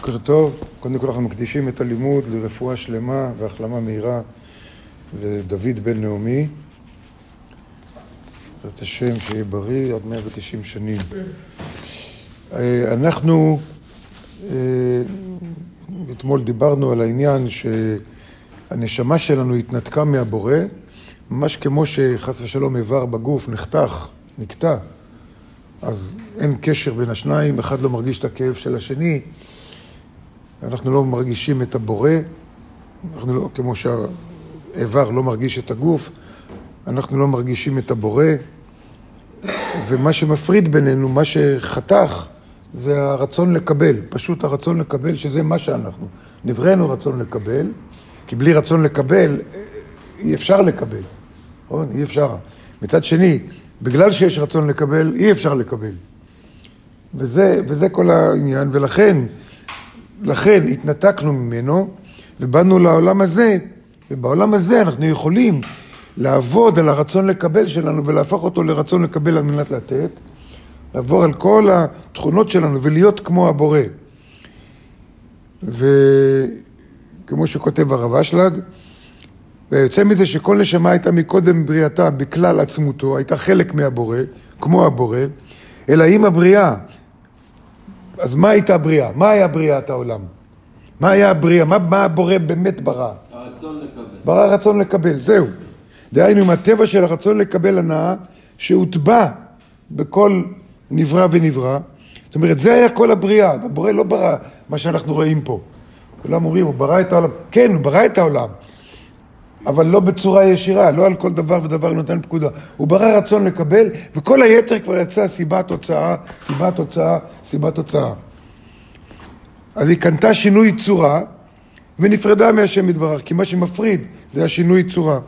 בוקר טוב, קודם כל אנחנו מקדישים את הלימוד לרפואה שלמה והחלמה מהירה לדוד בן נעמי. זאת השם שיהיה בריא עד 190 שנים. אנחנו אתמול דיברנו על העניין שהנשמה שלנו התנתקה מהבורא, ממש כמו שחס ושלום איבר בגוף נחתך, נקטע. אז אין קשר בין השניים, אחד לא מרגיש את הכאב של השני, אנחנו לא מרגישים את הבורא, אנחנו לא, כמו שהאיבר לא מרגיש את הגוף, אנחנו לא מרגישים את הבורא, ומה שמפריד בינינו, מה שחתך, זה הרצון לקבל, פשוט הרצון לקבל, שזה מה שאנחנו. נבראנו רצון לקבל, כי בלי רצון לקבל, אי אפשר לקבל, אי אפשר. מצד שני, בגלל שיש רצון לקבל, אי אפשר לקבל. וזה כל העניין, ולכן התנתקנו ממנו, ובאנו לעולם הזה, ובעולם הזה אנחנו יכולים לעבוד על הרצון לקבל שלנו, ולהפוך אותו לרצון לקבל על מנת לתת, לעבור על כל התכונות שלנו, ולהיות כמו הבורא. וכמו שכותב הרב אשלג, ויוצא מזה שכל נשמה הייתה מקודם בריאתה בכלל עצמותו, הייתה חלק מהבורא, כמו הבורא, אלא עם הבריאה. אז מה הייתה הבריאה? מה היה בריאת העולם? מה היה הבריאה? מה הבורא באמת ברא? הרצון לקבל. ברא הרצון לקבל, זהו. דהיינו, מהטבע של הרצון לקבל הנאה, שהוטבע בכל נברא ונברא. זאת אומרת, זה היה כל הבריאה. הבורא לא ברא מה שאנחנו רואים פה. כולם אומרים, הוא ברא את העולם. כן, הוא ברא את העולם. אבל לא בצורה ישירה, לא על כל דבר ודבר נותן פקודה. הוא ברא רצון לקבל, וכל היתר כבר יצא סיבה תוצאה, סיבה תוצאה, סיבה תוצאה. אז היא קנתה שינוי צורה, ונפרדה מהשם יתברך, כי מה שמפריד זה השינוי צורה.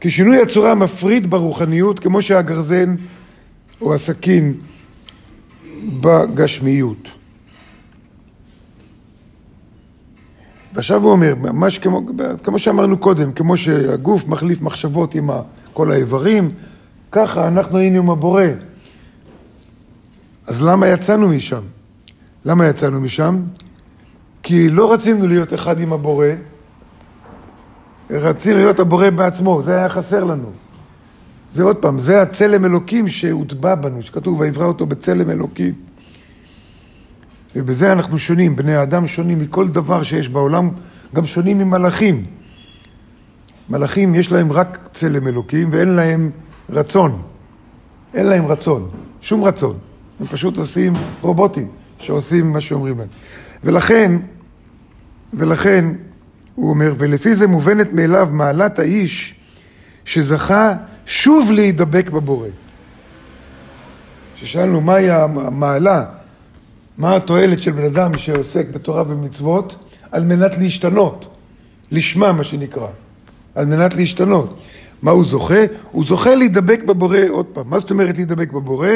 כי שינוי הצורה מפריד ברוחניות, כמו שהגרזן או הסכין בגשמיות. ועכשיו הוא אומר, ממש כמו שאמרנו קודם, כמו שהגוף מחליף מחשבות עם כל האיברים, ככה אנחנו היינו עם הבורא. אז למה יצאנו משם? למה יצאנו משם? כי לא רצינו להיות אחד עם הבורא, רצינו להיות הבורא בעצמו, זה היה חסר לנו. זה עוד פעם, זה הצלם אלוקים שהוטבע בנו, שכתוב, ויברא אותו בצלם אלוקים. ובזה אנחנו שונים, בני האדם שונים מכל דבר שיש בעולם, גם שונים ממלאכים. מלאכים יש להם רק צלם אלוקים ואין להם רצון. אין להם רצון, שום רצון. הם פשוט עושים רובוטים שעושים מה שאומרים להם. ולכן הוא אומר, ולפי זה מובנת מאליו מעלת האיש שזכה שוב להידבק בבורא. ששאלנו מהי המעלה, מה התועלת של בן אדם שעוסק בתורה ומצוות על מנת להשתנות, לשמה מה שנקרא, על מנת להשתנות. מה הוא זוכה? הוא זוכה להידבק בבורא עוד פעם. מה זאת אומרת להידבק בבורא?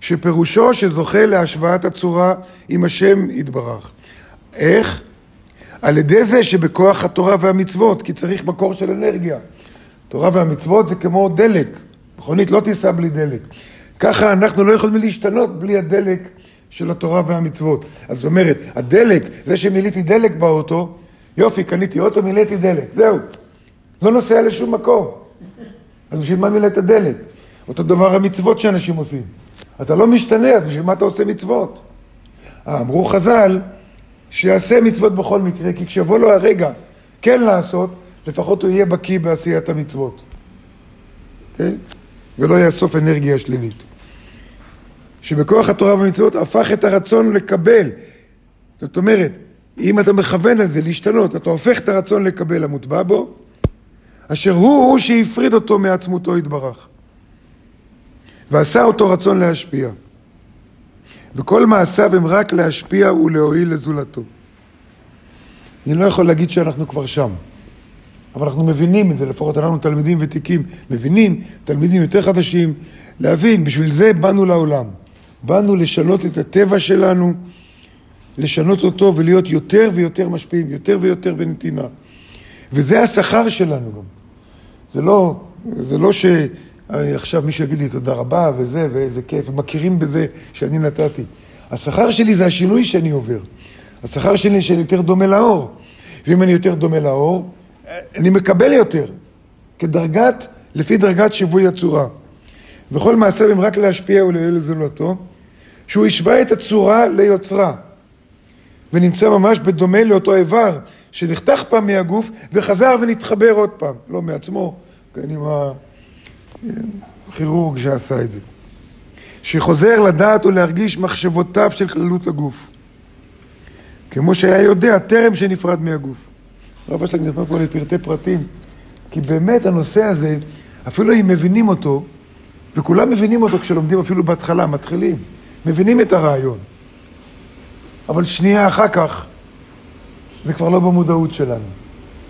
שפירושו שזוכה להשוואת הצורה עם השם יתברך. איך? על ידי זה שבכוח התורה והמצוות, כי צריך מקור של אנרגיה. תורה והמצוות זה כמו דלק, מכונית לא תיסע בלי דלק. ככה אנחנו לא יכולים להשתנות בלי הדלק של התורה והמצוות. אז זאת אומרת, הדלק, זה שמיליתי דלק באוטו, יופי, קניתי אוטו, מיליתי דלק, זהו. לא נוסע לשום מקום. אז בשביל מה מילאת הדלק? אותו דבר המצוות שאנשים עושים. אתה לא משתנה, אז בשביל מה אתה עושה מצוות? אמרו חז"ל, שיעשה מצוות בכל מקרה, כי כשיבוא לו הרגע כן לעשות, לפחות הוא יהיה בקיא בעשיית המצוות. אוקיי? ולא יאסוף אנרגיה שלילית. שבכוח התורה והמצוות הפך את הרצון לקבל. זאת אומרת, אם אתה מכוון על זה להשתנות, אתה הופך את הרצון לקבל המוטבע בו, אשר הוא שהפריד אותו מעצמותו יתברך. ועשה אותו רצון להשפיע. וכל מעשיו הם רק להשפיע ולהועיל לזולתו. אני לא יכול להגיד שאנחנו כבר שם. אבל אנחנו מבינים את זה, לפחות אנחנו תלמידים ותיקים, מבינים, תלמידים יותר חדשים, להבין, בשביל זה באנו לעולם. באנו לשנות את הטבע שלנו, לשנות אותו ולהיות יותר ויותר משפיעים, יותר ויותר בנתינה. וזה השכר שלנו גם. זה לא שעכשיו מישהו יגיד לי תודה רבה וזה ואיזה כיף, מכירים בזה שאני נתתי. השכר שלי זה השינוי שאני עובר. השכר שלי שאני יותר דומה לאור. ואם אני יותר דומה לאור, אני מקבל יותר. כדרגת, לפי דרגת שיווי הצורה. וכל מעשה הם רק להשפיע ולזולתו, שהוא השווה את הצורה ליוצרה. ונמצא ממש בדומה לאותו איבר, שנחתך פעם מהגוף, וחזר ונתחבר עוד פעם. לא מעצמו, כן, עם החירורג שעשה את זה. שחוזר לדעת ולהרגיש מחשבותיו של כללות הגוף. כמו שהיה יודע, טרם שנפרד מהגוף. הרב אשלג נתן פה לפרטי פרטים, כי באמת הנושא הזה, אפילו אם מבינים אותו, וכולם מבינים אותו כשלומדים אפילו בהתחלה, מתחילים, מבינים את הרעיון. אבל שנייה אחר כך, זה כבר לא במודעות שלנו.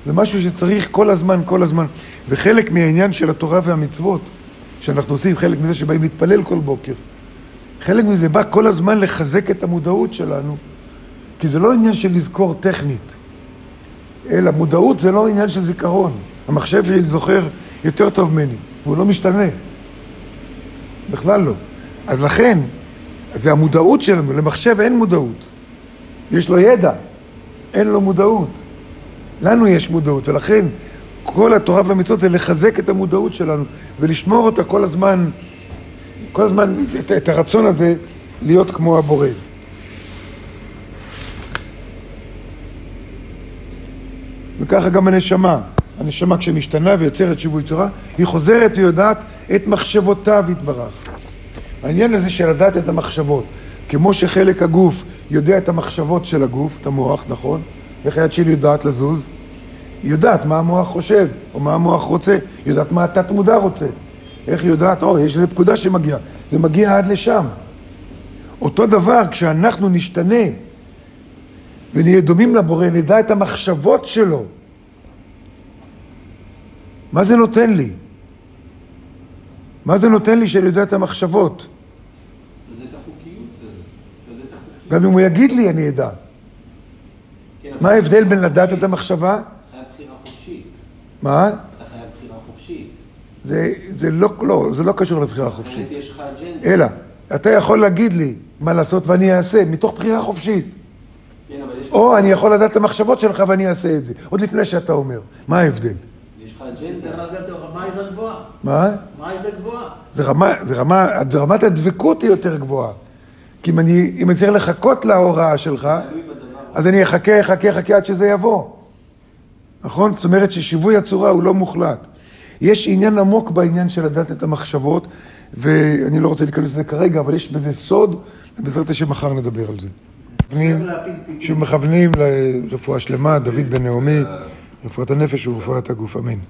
זה משהו שצריך כל הזמן, כל הזמן. וחלק מהעניין של התורה והמצוות, שאנחנו עושים חלק מזה שבאים להתפלל כל בוקר, חלק מזה בא כל הזמן לחזק את המודעות שלנו, כי זה לא עניין של לזכור טכנית, אלא מודעות זה לא עניין של זיכרון. המחשב שלי זוכר יותר טוב ממני, והוא לא משתנה. בכלל לא. אז לכן, זה המודעות שלנו, למחשב אין מודעות. יש לו ידע, אין לו מודעות. לנו יש מודעות, ולכן כל התורה והמצוות זה לחזק את המודעות שלנו, ולשמור אותה כל הזמן, כל הזמן את הרצון הזה להיות כמו הבורא. וככה גם הנשמה. הנשמה כשמשתנה ויוצרת שיווי צורה, היא חוזרת ויודעת את מחשבותיו יתברך. העניין הזה של לדעת את המחשבות, כמו שחלק הגוף יודע את המחשבות של הגוף, את המוח, נכון? וחיית שלי יודעת לזוז, היא יודעת מה המוח חושב, או מה המוח רוצה, היא יודעת מה התת מודע רוצה. איך היא יודעת? או, יש איזו פקודה שמגיעה. זה מגיע עד לשם. אותו דבר, כשאנחנו נשתנה, ונהיה דומים לבורא, נדע את המחשבות שלו. מה זה נותן לי? מה זה נותן לי שאני יודע את המחשבות? גם אם הוא יגיד לי, אני ידע. מה ההבדל בין לדעת את המחשבה? אחרי הבחירה חופשית. מה? אחרי הבחירה חופשית. זה לא קשור לבחירה חופשית. אלא, אתה יכול להגיד לי מה לעשות ואני אעשה, מתוך בחירה חופשית. או אני יכול לדעת את המחשבות שלך ואני אעשה את זה. עוד לפני שאתה אומר. מה ההבדל? יש לך אג'נדה. רמה יותר גבוהה. מה? רמה יותר גבוהה. רמת הדבקות היא יותר גבוהה. כי אם אני צריך לחכות להוראה שלך, אז אני אחכה עד שזה יבוא. נכון? זאת אומרת ששיווי הצורה הוא לא מוחלט. יש עניין עמוק בעניין של לדעת את המחשבות, ואני לא רוצה להיכנס לזה כרגע, אבל יש בזה סוד, ובעזרת השם מחר נדבר על זה. שמכוונים לרפואה שלמה, דוד בן נעמי, רפואת הנפש ורפואת הגוף. אמן.